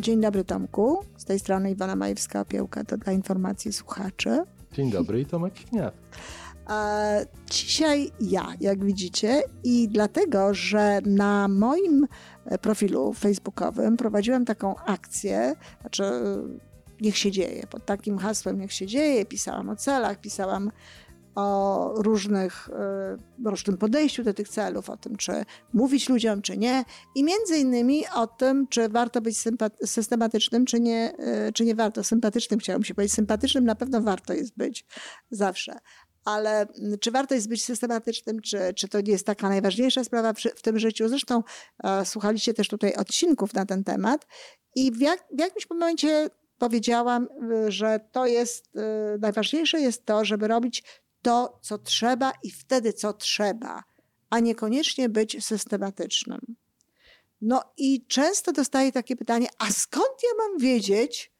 Dzień dobry, Tomku. Z tej strony Iwona Majewska-Opiełka, to dla informacji słuchaczy. Dzień dobry i Tomek Kotas. Dzisiaj jak widzicie, i dlatego, że na moim profilu facebookowym prowadziłam taką akcję, znaczy niech się dzieje, pod takim hasłem niech się dzieje, pisałam o celach, pisałam o różnym podejściu do tych celów, o tym, czy mówić ludziom, czy nie, i między innymi o tym, czy warto być systematycznym, czy nie warto. Sympatycznym chciałam się powiedzieć. Sympatycznym na pewno warto jest być zawsze. Ale czy warto jest być systematycznym, czy to nie jest taka najważniejsza sprawa w tym życiu? Zresztą słuchaliście też tutaj odcinków na ten temat i w jakimś momencie powiedziałam, że to jest najważniejsze jest to, żeby robić to, co trzeba i wtedy, co trzeba, a niekoniecznie być systematycznym. No i często dostaję takie pytanie, a skąd ja mam wiedzieć,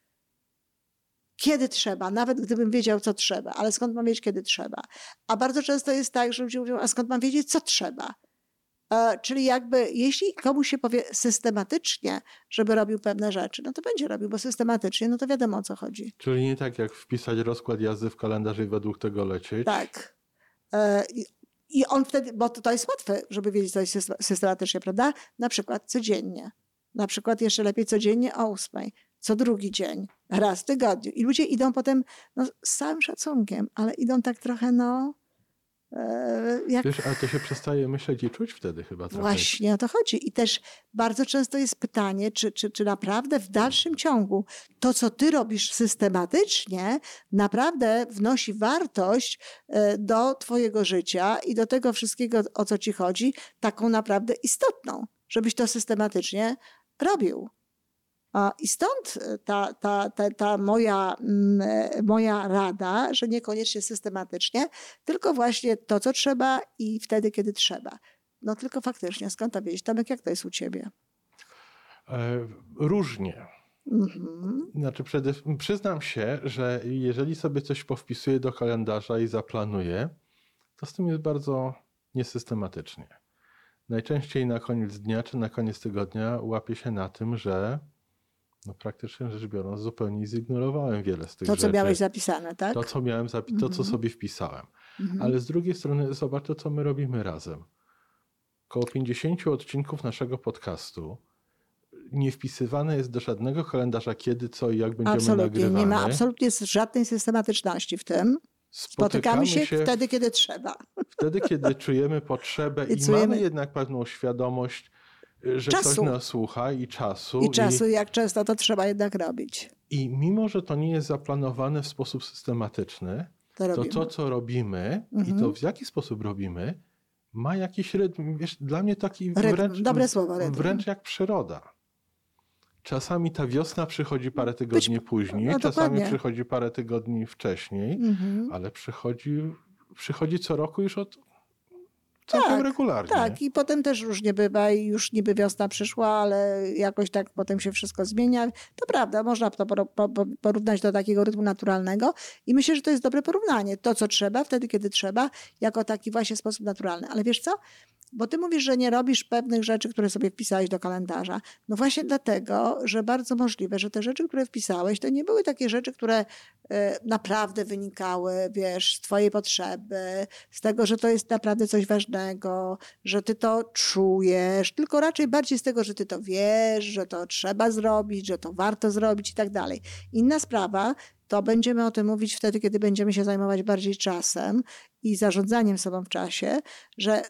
kiedy trzeba, nawet gdybym wiedział, co trzeba, ale skąd mam wiedzieć, kiedy trzeba? A bardzo często jest tak, że ludzie mówią, a skąd mam wiedzieć, co trzeba? Czyli jakby, jeśli komuś się powie systematycznie, żeby robił pewne rzeczy, no to będzie robił, bo systematycznie, no to wiadomo, o co chodzi. Czyli nie tak, jak wpisać rozkład jazdy w kalendarz i według tego lecieć. Tak. I on wtedy, bo to jest łatwe, żeby wiedzieć coś systematycznie, prawda? Na przykład codziennie. Na przykład jeszcze lepiej codziennie o 8:00. Co drugi dzień, raz w tygodniu. I ludzie idą potem z całym szacunkiem, ale idą tak trochę jak... Wiesz, ale to się przestaje myśleć i czuć wtedy chyba trochę. Właśnie o to chodzi. I też bardzo często jest pytanie, czy naprawdę w dalszym ciągu to, co ty robisz systematycznie, naprawdę wnosi wartość do twojego życia i do tego wszystkiego, o co ci chodzi, taką naprawdę istotną, żebyś to systematycznie robił. I stąd ta moja rada, że niekoniecznie systematycznie, tylko właśnie to, co trzeba i wtedy, kiedy trzeba. No tylko faktycznie, skąd to wiedzieć? Tomek, jak to jest u ciebie? Różnie. Mhm. Znaczy, przyznam się, że jeżeli sobie coś powpisuję do kalendarza i zaplanuję, to z tym jest bardzo niesystematycznie. Najczęściej na koniec dnia czy na koniec tygodnia łapię się na tym, że praktycznie rzecz biorąc zupełnie zignorowałem wiele z tych rzeczy. To, co miałeś zapisane, tak? To, co miałem to, co sobie wpisałem. Mm-hmm. Ale z drugiej strony zobacz to, co my robimy razem. Koło 50 odcinków naszego podcastu nie wpisywane jest do żadnego kalendarza, kiedy, co i jak będziemy nagrywane. Nie ma absolutnie żadnej systematyczności w tym. Spotykamy się wtedy, kiedy trzeba. Wtedy, kiedy czujemy potrzebę i mamy jednak pewną świadomość, że ktoś nas słucha i czasu. Jak często to trzeba jednak robić. I mimo, że to nie jest zaplanowane w sposób systematyczny, to co robimy i to w jaki sposób robimy, ma jakiś rytm. Wiesz, dla mnie taki wręcz jak przyroda. Czasami ta wiosna przychodzi parę tygodni później, czasami przychodzi parę tygodni wcześniej, ale przychodzi co roku już całkiem regularnie. Tak, i potem też różnie bywa i już niby wiosna przyszła, ale jakoś tak potem się wszystko zmienia. To prawda, można to porównać do takiego rytmu naturalnego i myślę, że to jest dobre porównanie. To, co trzeba, wtedy, kiedy trzeba, jako taki właśnie sposób naturalny. Ale wiesz co? Bo ty mówisz, że nie robisz pewnych rzeczy, które sobie wpisałeś do kalendarza. No właśnie dlatego, że bardzo możliwe, że te rzeczy, które wpisałeś, to nie były takie rzeczy, które naprawdę wynikały, wiesz, z twojej potrzeby, z tego, że to jest naprawdę coś ważnego, że ty to czujesz, tylko raczej bardziej z tego, że ty to wiesz, że to trzeba zrobić, że to warto zrobić i tak dalej. Inna sprawa, to będziemy o tym mówić wtedy, kiedy będziemy się zajmować bardziej czasem i zarządzaniem sobą w czasie, że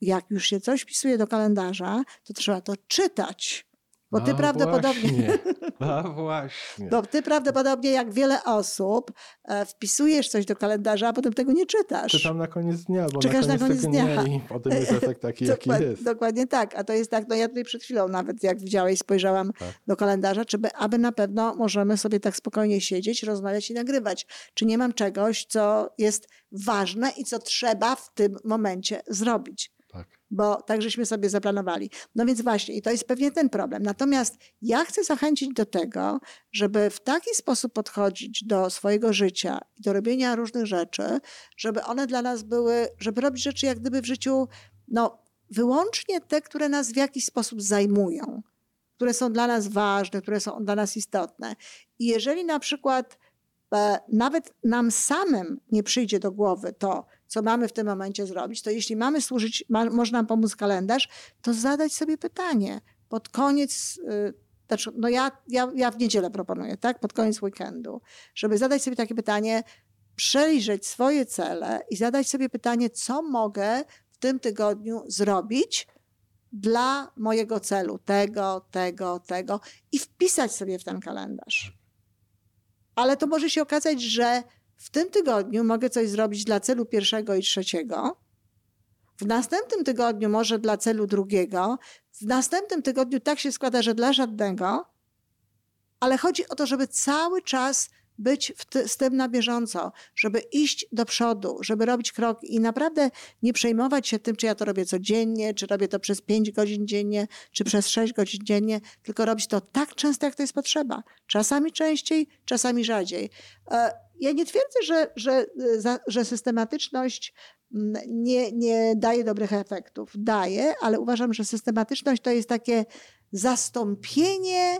jak już się coś wpisuje do kalendarza, to trzeba to czytać. Bo ty prawdopodobnie... Właśnie. Bo ty prawdopodobnie, jak wiele osób, wpisujesz coś do kalendarza, a potem tego nie czytasz. Czytam na koniec dnia, bo na koniec dnia. I potem jest efekt taki, jaki jest. Dokładnie tak. A to jest tak, no ja tutaj przed chwilą nawet, jak widziałeś, spojrzałam do kalendarza, aby na pewno możemy sobie tak spokojnie siedzieć, rozmawiać i nagrywać. Czy nie mam czegoś, co jest ważne i co trzeba w tym momencie zrobić. Bo tak żeśmy sobie zaplanowali. No więc właśnie, i to jest pewnie ten problem. Natomiast ja chcę zachęcić do tego, żeby w taki sposób podchodzić do swojego życia i do robienia różnych rzeczy, żeby one dla nas były, żeby robić rzeczy jak gdyby w życiu, wyłącznie te, które nas w jakiś sposób zajmują. które są dla nas ważne, które są dla nas istotne. I jeżeli na przykład nawet nam samym nie przyjdzie do głowy to, co mamy w tym momencie zrobić, to jeśli mamy służyć, może nam pomóc kalendarz, to zadać sobie pytanie pod koniec, no ja w niedzielę proponuję, tak, pod koniec weekendu, żeby zadać sobie takie pytanie, przejrzeć swoje cele i zadać sobie pytanie, co mogę w tym tygodniu zrobić dla mojego celu, tego i wpisać sobie w ten kalendarz. Ale to może się okazać, że w tym tygodniu mogę coś zrobić dla celu 1. i 3, w następnym tygodniu może dla celu 2, w następnym tygodniu tak się składa, że dla żadnego, ale chodzi o to, żeby cały czas być z tym na bieżąco, żeby iść do przodu, żeby robić krok i naprawdę nie przejmować się tym, czy ja to robię codziennie, czy robię to przez 5 godzin dziennie, czy przez 6 godzin dziennie, tylko robić to tak często, jak to jest potrzeba. Czasami częściej, czasami rzadziej. Ja nie twierdzę, że systematyczność nie daje dobrych efektów. Daje, ale uważam, że systematyczność to jest takie zastąpienie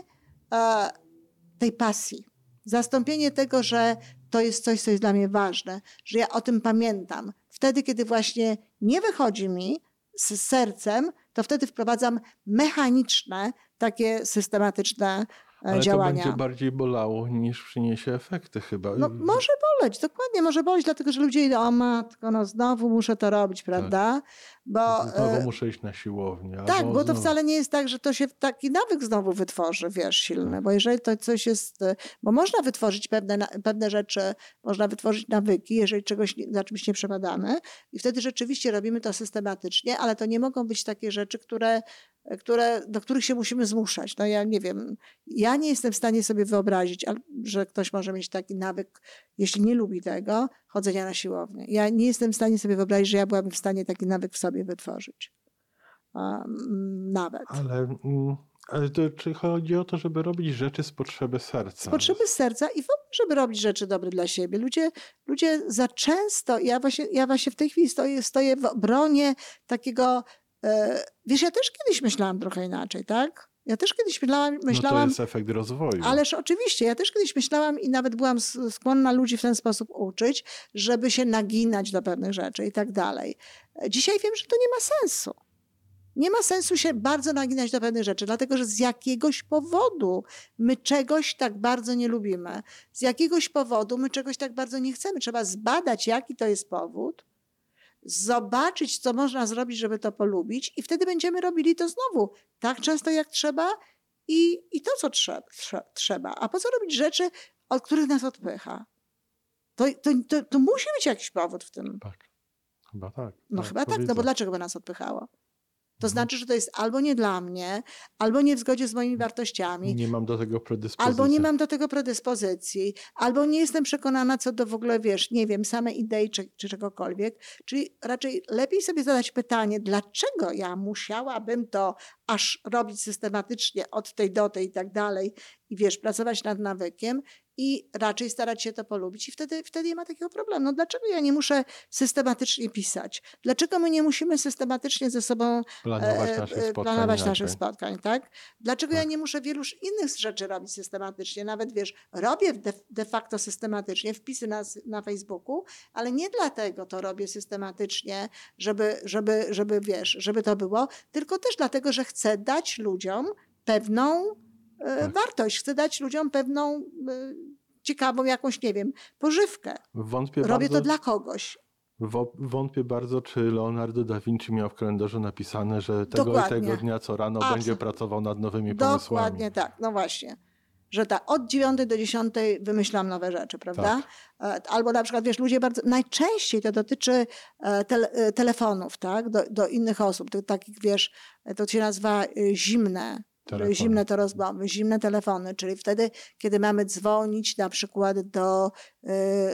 tej pasji. Zastąpienie tego, że to jest coś, co jest dla mnie ważne, że ja o tym pamiętam. Wtedy, kiedy właśnie nie wychodzi mi z sercem, to wtedy wprowadzam mechaniczne, takie systematyczne działania. Ale to będzie bardziej bolało niż przyniesie efekty chyba. No, może boleć, dokładnie, może boleć, dlatego że ludzie idą, o matko, no znowu muszę to robić, prawda? Tak. Bo, znowu muszę iść na siłownię. Tak, bo to wcale nie jest tak, że to się taki nawyk znowu wytworzy, wiesz, silny. Tak. Bo jeżeli to coś jest, bo można wytworzyć pewne rzeczy, można wytworzyć nawyki, jeżeli za czymś nie przepadamy i wtedy rzeczywiście robimy to systematycznie, ale to nie mogą być takie rzeczy, do których się musimy zmuszać. No ja nie wiem, ja nie jestem w stanie sobie wyobrazić, że ktoś może mieć taki nawyk, jeśli nie lubi tego, chodzenia na siłownię. Ja nie jestem w stanie sobie wyobrazić, że ja byłabym w stanie taki nawyk w sobie wytworzyć. Nawet. Ale to czy chodzi o to, żeby robić rzeczy z potrzeby serca? Z potrzeby serca i w ogóle, żeby robić rzeczy dobre dla siebie. Ludzie za często, ja właśnie w tej chwili stoję w obronie takiego. Wiesz, ja też kiedyś myślałam trochę inaczej, tak? Ja też kiedyś myślałam... No to jest efekt rozwoju. Ależ oczywiście, ja też kiedyś myślałam i nawet byłam skłonna ludzi w ten sposób uczyć, żeby się naginać do pewnych rzeczy i tak dalej. Dzisiaj wiem, że to nie ma sensu. Nie ma sensu się bardzo naginać do pewnych rzeczy, dlatego że z jakiegoś powodu my czegoś tak bardzo nie lubimy. Z jakiegoś powodu my czegoś tak bardzo nie chcemy. Trzeba zbadać, jaki to jest powód, zobaczyć, co można zrobić, żeby to polubić i wtedy będziemy robili to znowu tak często, jak trzeba i to, co trzeba. A po co robić rzeczy, od których nas odpycha? To musi być jakiś powód w tym. Tak. Chyba tak. No tak, chyba tak, no bo dlaczego by nas odpychało? To znaczy, że to jest albo nie dla mnie, albo nie w zgodzie z moimi wartościami. Nie mam do tego predyspozycji. Albo nie mam do tego predyspozycji, albo nie jestem przekonana co do w ogóle, wiesz, nie wiem, same idei czy czegokolwiek. Czyli raczej lepiej sobie zadać pytanie, dlaczego ja musiałabym to aż robić systematycznie od tej do tej i tak dalej i wiesz, pracować nad nawykiem i raczej starać się to polubić i wtedy nie ma takiego problemu. No dlaczego ja nie muszę systematycznie pisać? Dlaczego my nie musimy systematycznie ze sobą planować naszych spotkań, tak? Dlaczego tak. Ja nie muszę wielu innych rzeczy robić systematycznie? Nawet wiesz, robię de facto systematycznie wpisy na Facebooku, ale nie dlatego to robię systematycznie, żeby wiesz, żeby to było, tylko też dlatego, że chcę dać ludziom pewną wartość. Chcę dać ludziom pewną ciekawą jakąś, nie wiem, pożywkę. Robię to dla kogoś. Wątpię bardzo, czy Leonardo da Vinci miał w kalendarzu napisane, że tego Dokładnie. I tego dnia co rano będzie pracował nad nowymi pomysłami. Dokładnie tak, no właśnie. Że od 9 do 10 wymyślam nowe rzeczy, prawda? Tak. Albo na przykład, wiesz, ludzie bardzo... Najczęściej to dotyczy telefonów, tak? Do innych osób. Takich, wiesz, to się nazywa zimne telefony, czyli wtedy, kiedy mamy dzwonić na przykład do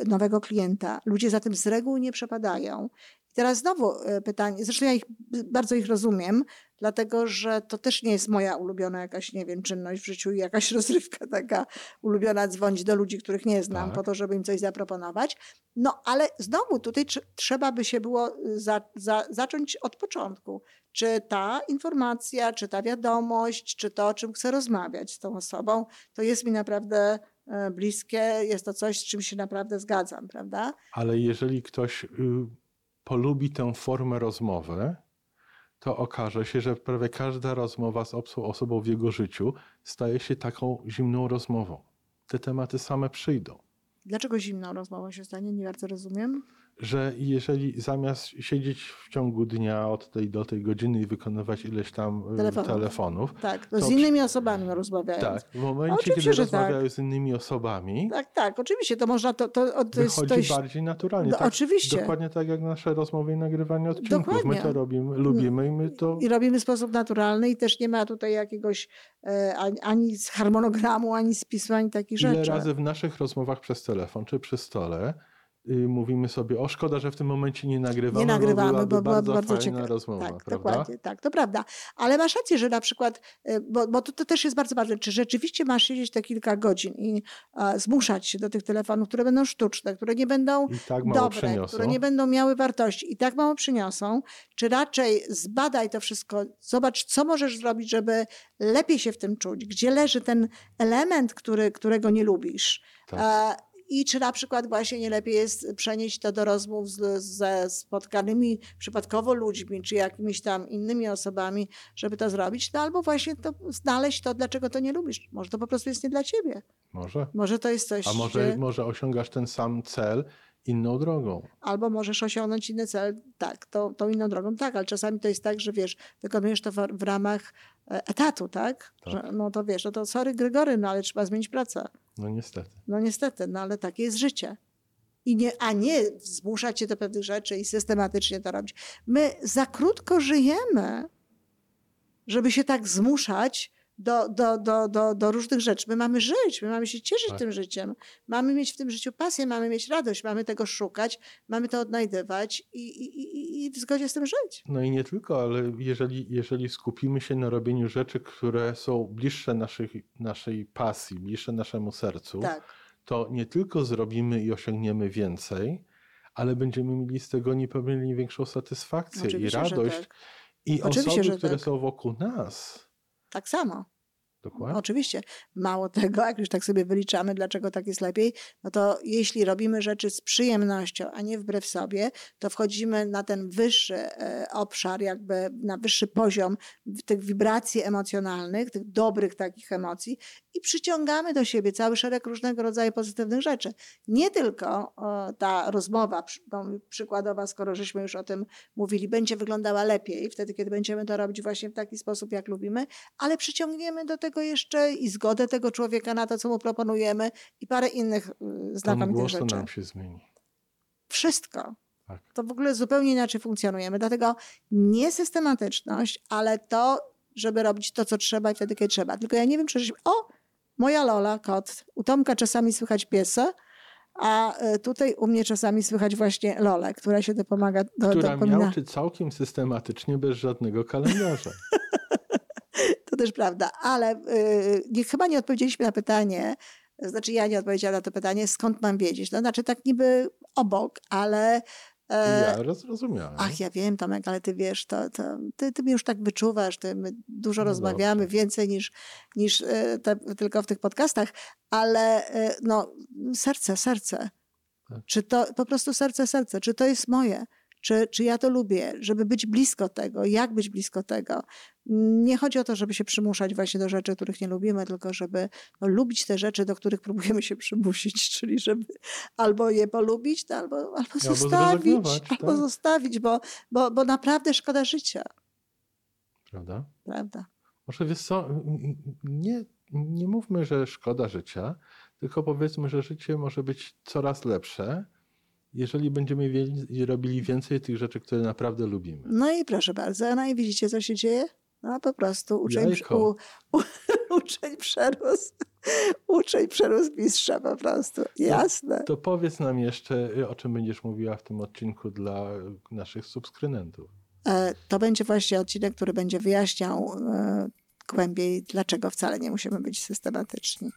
nowego klienta. Ludzie za tym z reguły nie przepadają. I teraz znowu pytanie, zresztą ja bardzo ich rozumiem, dlatego że to też nie jest moja ulubiona jakaś, nie wiem, czynność w życiu i jakaś rozrywka taka ulubiona, dzwonić do ludzi, których nie znam, tak, po to, żeby im coś zaproponować. No ale znowu tutaj trzeba by się było zacząć od początku. Czy ta informacja, czy ta wiadomość, czy to, o czym chcę rozmawiać z tą osobą, to jest mi naprawdę bliskie, jest to coś, z czym się naprawdę zgadzam, prawda? Ale jeżeli ktoś polubi tę formę rozmowy, to okaże się, że prawie każda rozmowa z obcą osobą w jego życiu staje się taką zimną rozmową. Te tematy same przyjdą. Dlaczego zimną rozmową się stanie? Nie bardzo rozumiem. Że jeżeli zamiast siedzieć w ciągu dnia od tej do tej godziny i wykonywać ileś tam telefonów. Tak, to z innymi osobami rozmawiają. Tak, w momencie, oczywiście, kiedy rozmawiają z innymi osobami. Tak, tak, oczywiście, to można to jest wychodzi bardziej naturalnie. No, tak, oczywiście. Dokładnie tak jak nasze rozmowy i nagrywanie odcinków. Dokładnie. My to robimy, lubimy i my to... I robimy w sposób naturalny i też nie ma tutaj jakiegoś ani z harmonogramu, ani spisu, ani takich rzeczy. Ile razy w naszych rozmowach przez telefon czy przy stole mówimy sobie, o szkoda, że w tym momencie nie nagrywamy, bo byłaby bardzo ciekawa rozmowa, tak, prawda? Dokładnie, tak, to prawda. Ale masz rację, że na przykład, bo to też jest bardzo ważne, czy rzeczywiście masz siedzieć te kilka godzin i zmuszać się do tych telefonów, które będą sztuczne, które nie będą dobre, które nie będą miały wartości i tak mało przyniosą, czy raczej zbadaj to wszystko, zobacz, co możesz zrobić, żeby lepiej się w tym czuć, gdzie leży ten element, którego nie lubisz. Tak. I czy na przykład właśnie nie lepiej jest przenieść to do rozmów ze spotkanymi przypadkowo ludźmi, czy jakimiś tam innymi osobami, żeby to zrobić, no albo właśnie to, znaleźć to, dlaczego to nie lubisz. Może to po prostu jest nie dla ciebie. Może to jest coś... A może osiągasz ten sam cel inną drogą. Albo możesz osiągnąć inny cel, tak, tą inną drogą, tak, ale czasami to jest tak, że wiesz, wykonujesz to w ramach etatu, tak? Tak. Że, no to wiesz, no to sorry Grygory, no ale trzeba zmienić pracę. No niestety, no ale takie jest życie. A nie zmuszać się do pewnych rzeczy i systematycznie to robić. My za krótko żyjemy, żeby się tak zmuszać do różnych rzeczy. My mamy żyć, my mamy się cieszyć tym życiem. Mamy mieć w tym życiu pasję, mamy mieć radość, mamy tego szukać, mamy to odnajdywać i w zgodzie z tym żyć. No i nie tylko, ale jeżeli skupimy się na robieniu rzeczy, które są bliższe naszej pasji, bliższe naszemu sercu, to nie tylko zrobimy i osiągniemy więcej, ale będziemy mieli z tego niepomiernie większą satysfakcję i radość. Tak. I osoby, które są wokół nas... Tak samo. Dokładnie. Oczywiście. Mało tego, jak już tak sobie wyliczamy, dlaczego tak jest lepiej, no to jeśli robimy rzeczy z przyjemnością, a nie wbrew sobie, to wchodzimy na ten wyższy obszar, jakby na wyższy poziom tych wibracji emocjonalnych, tych dobrych takich emocji i przyciągamy do siebie cały szereg różnego rodzaju pozytywnych rzeczy. Nie tylko ta rozmowa przykładowa, skoro żeśmy już o tym mówili, będzie wyglądała lepiej wtedy, kiedy będziemy to robić właśnie w taki sposób, jak lubimy, ale przyciągniemy do tego jeszcze i zgodę tego człowieka na to, co mu proponujemy i parę innych znakomitych rzeczy. Ten głos nam się zmieni. Wszystko. Tak. To w ogóle zupełnie inaczej funkcjonujemy. Dlatego nie systematyczność, ale to, żeby robić to, co trzeba i wtedy, kiedy trzeba. Tylko ja nie wiem, czy... Moja Lola, kot. U Tomka czasami słychać piesę, a tutaj u mnie czasami słychać właśnie Lolę, która się dopomaga. Która miałczy całkiem systematycznie, bez żadnego kalendarza. To też prawda, ale chyba nie odpowiedzieliśmy na pytanie, znaczy ja nie odpowiedziałam na to pytanie, skąd mam wiedzieć. No, znaczy tak niby obok, ale... Ja zrozumiałem. Ach, ja wiem, Tomek, ale ty wiesz, ty mnie już tak wyczuwasz, my dużo rozmawiamy, dobrze. Więcej niż tylko w tych podcastach, ale serce. Tak. Czy to po prostu serce, czy to jest moje? Czy ja to lubię, żeby być blisko tego, jak być blisko tego. Nie chodzi o to, żeby się przymuszać właśnie do rzeczy, których nie lubimy, tylko żeby lubić te rzeczy, do których próbujemy się przymusić, czyli żeby albo je polubić, albo zostawić, bo naprawdę szkoda życia. Prawda? Może wiesz co, nie mówmy, że szkoda życia, tylko powiedzmy, że życie może być coraz lepsze, jeżeli będziemy robili więcej tych rzeczy, które naprawdę lubimy. No i proszę bardzo, no i widzicie, co się dzieje? No po prostu Uczeń przerósł mistrza po prostu. Jasne. To powiedz nam jeszcze, o czym będziesz mówiła w tym odcinku dla naszych subskrybentów. To będzie właśnie odcinek, który będzie wyjaśniał głębiej, dlaczego wcale nie musimy być systematyczni.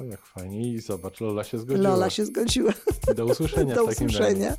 O, jak fajnie. I zobacz, Lola się zgodziła. Do usłyszenia. Do usłyszenia. W takim razie.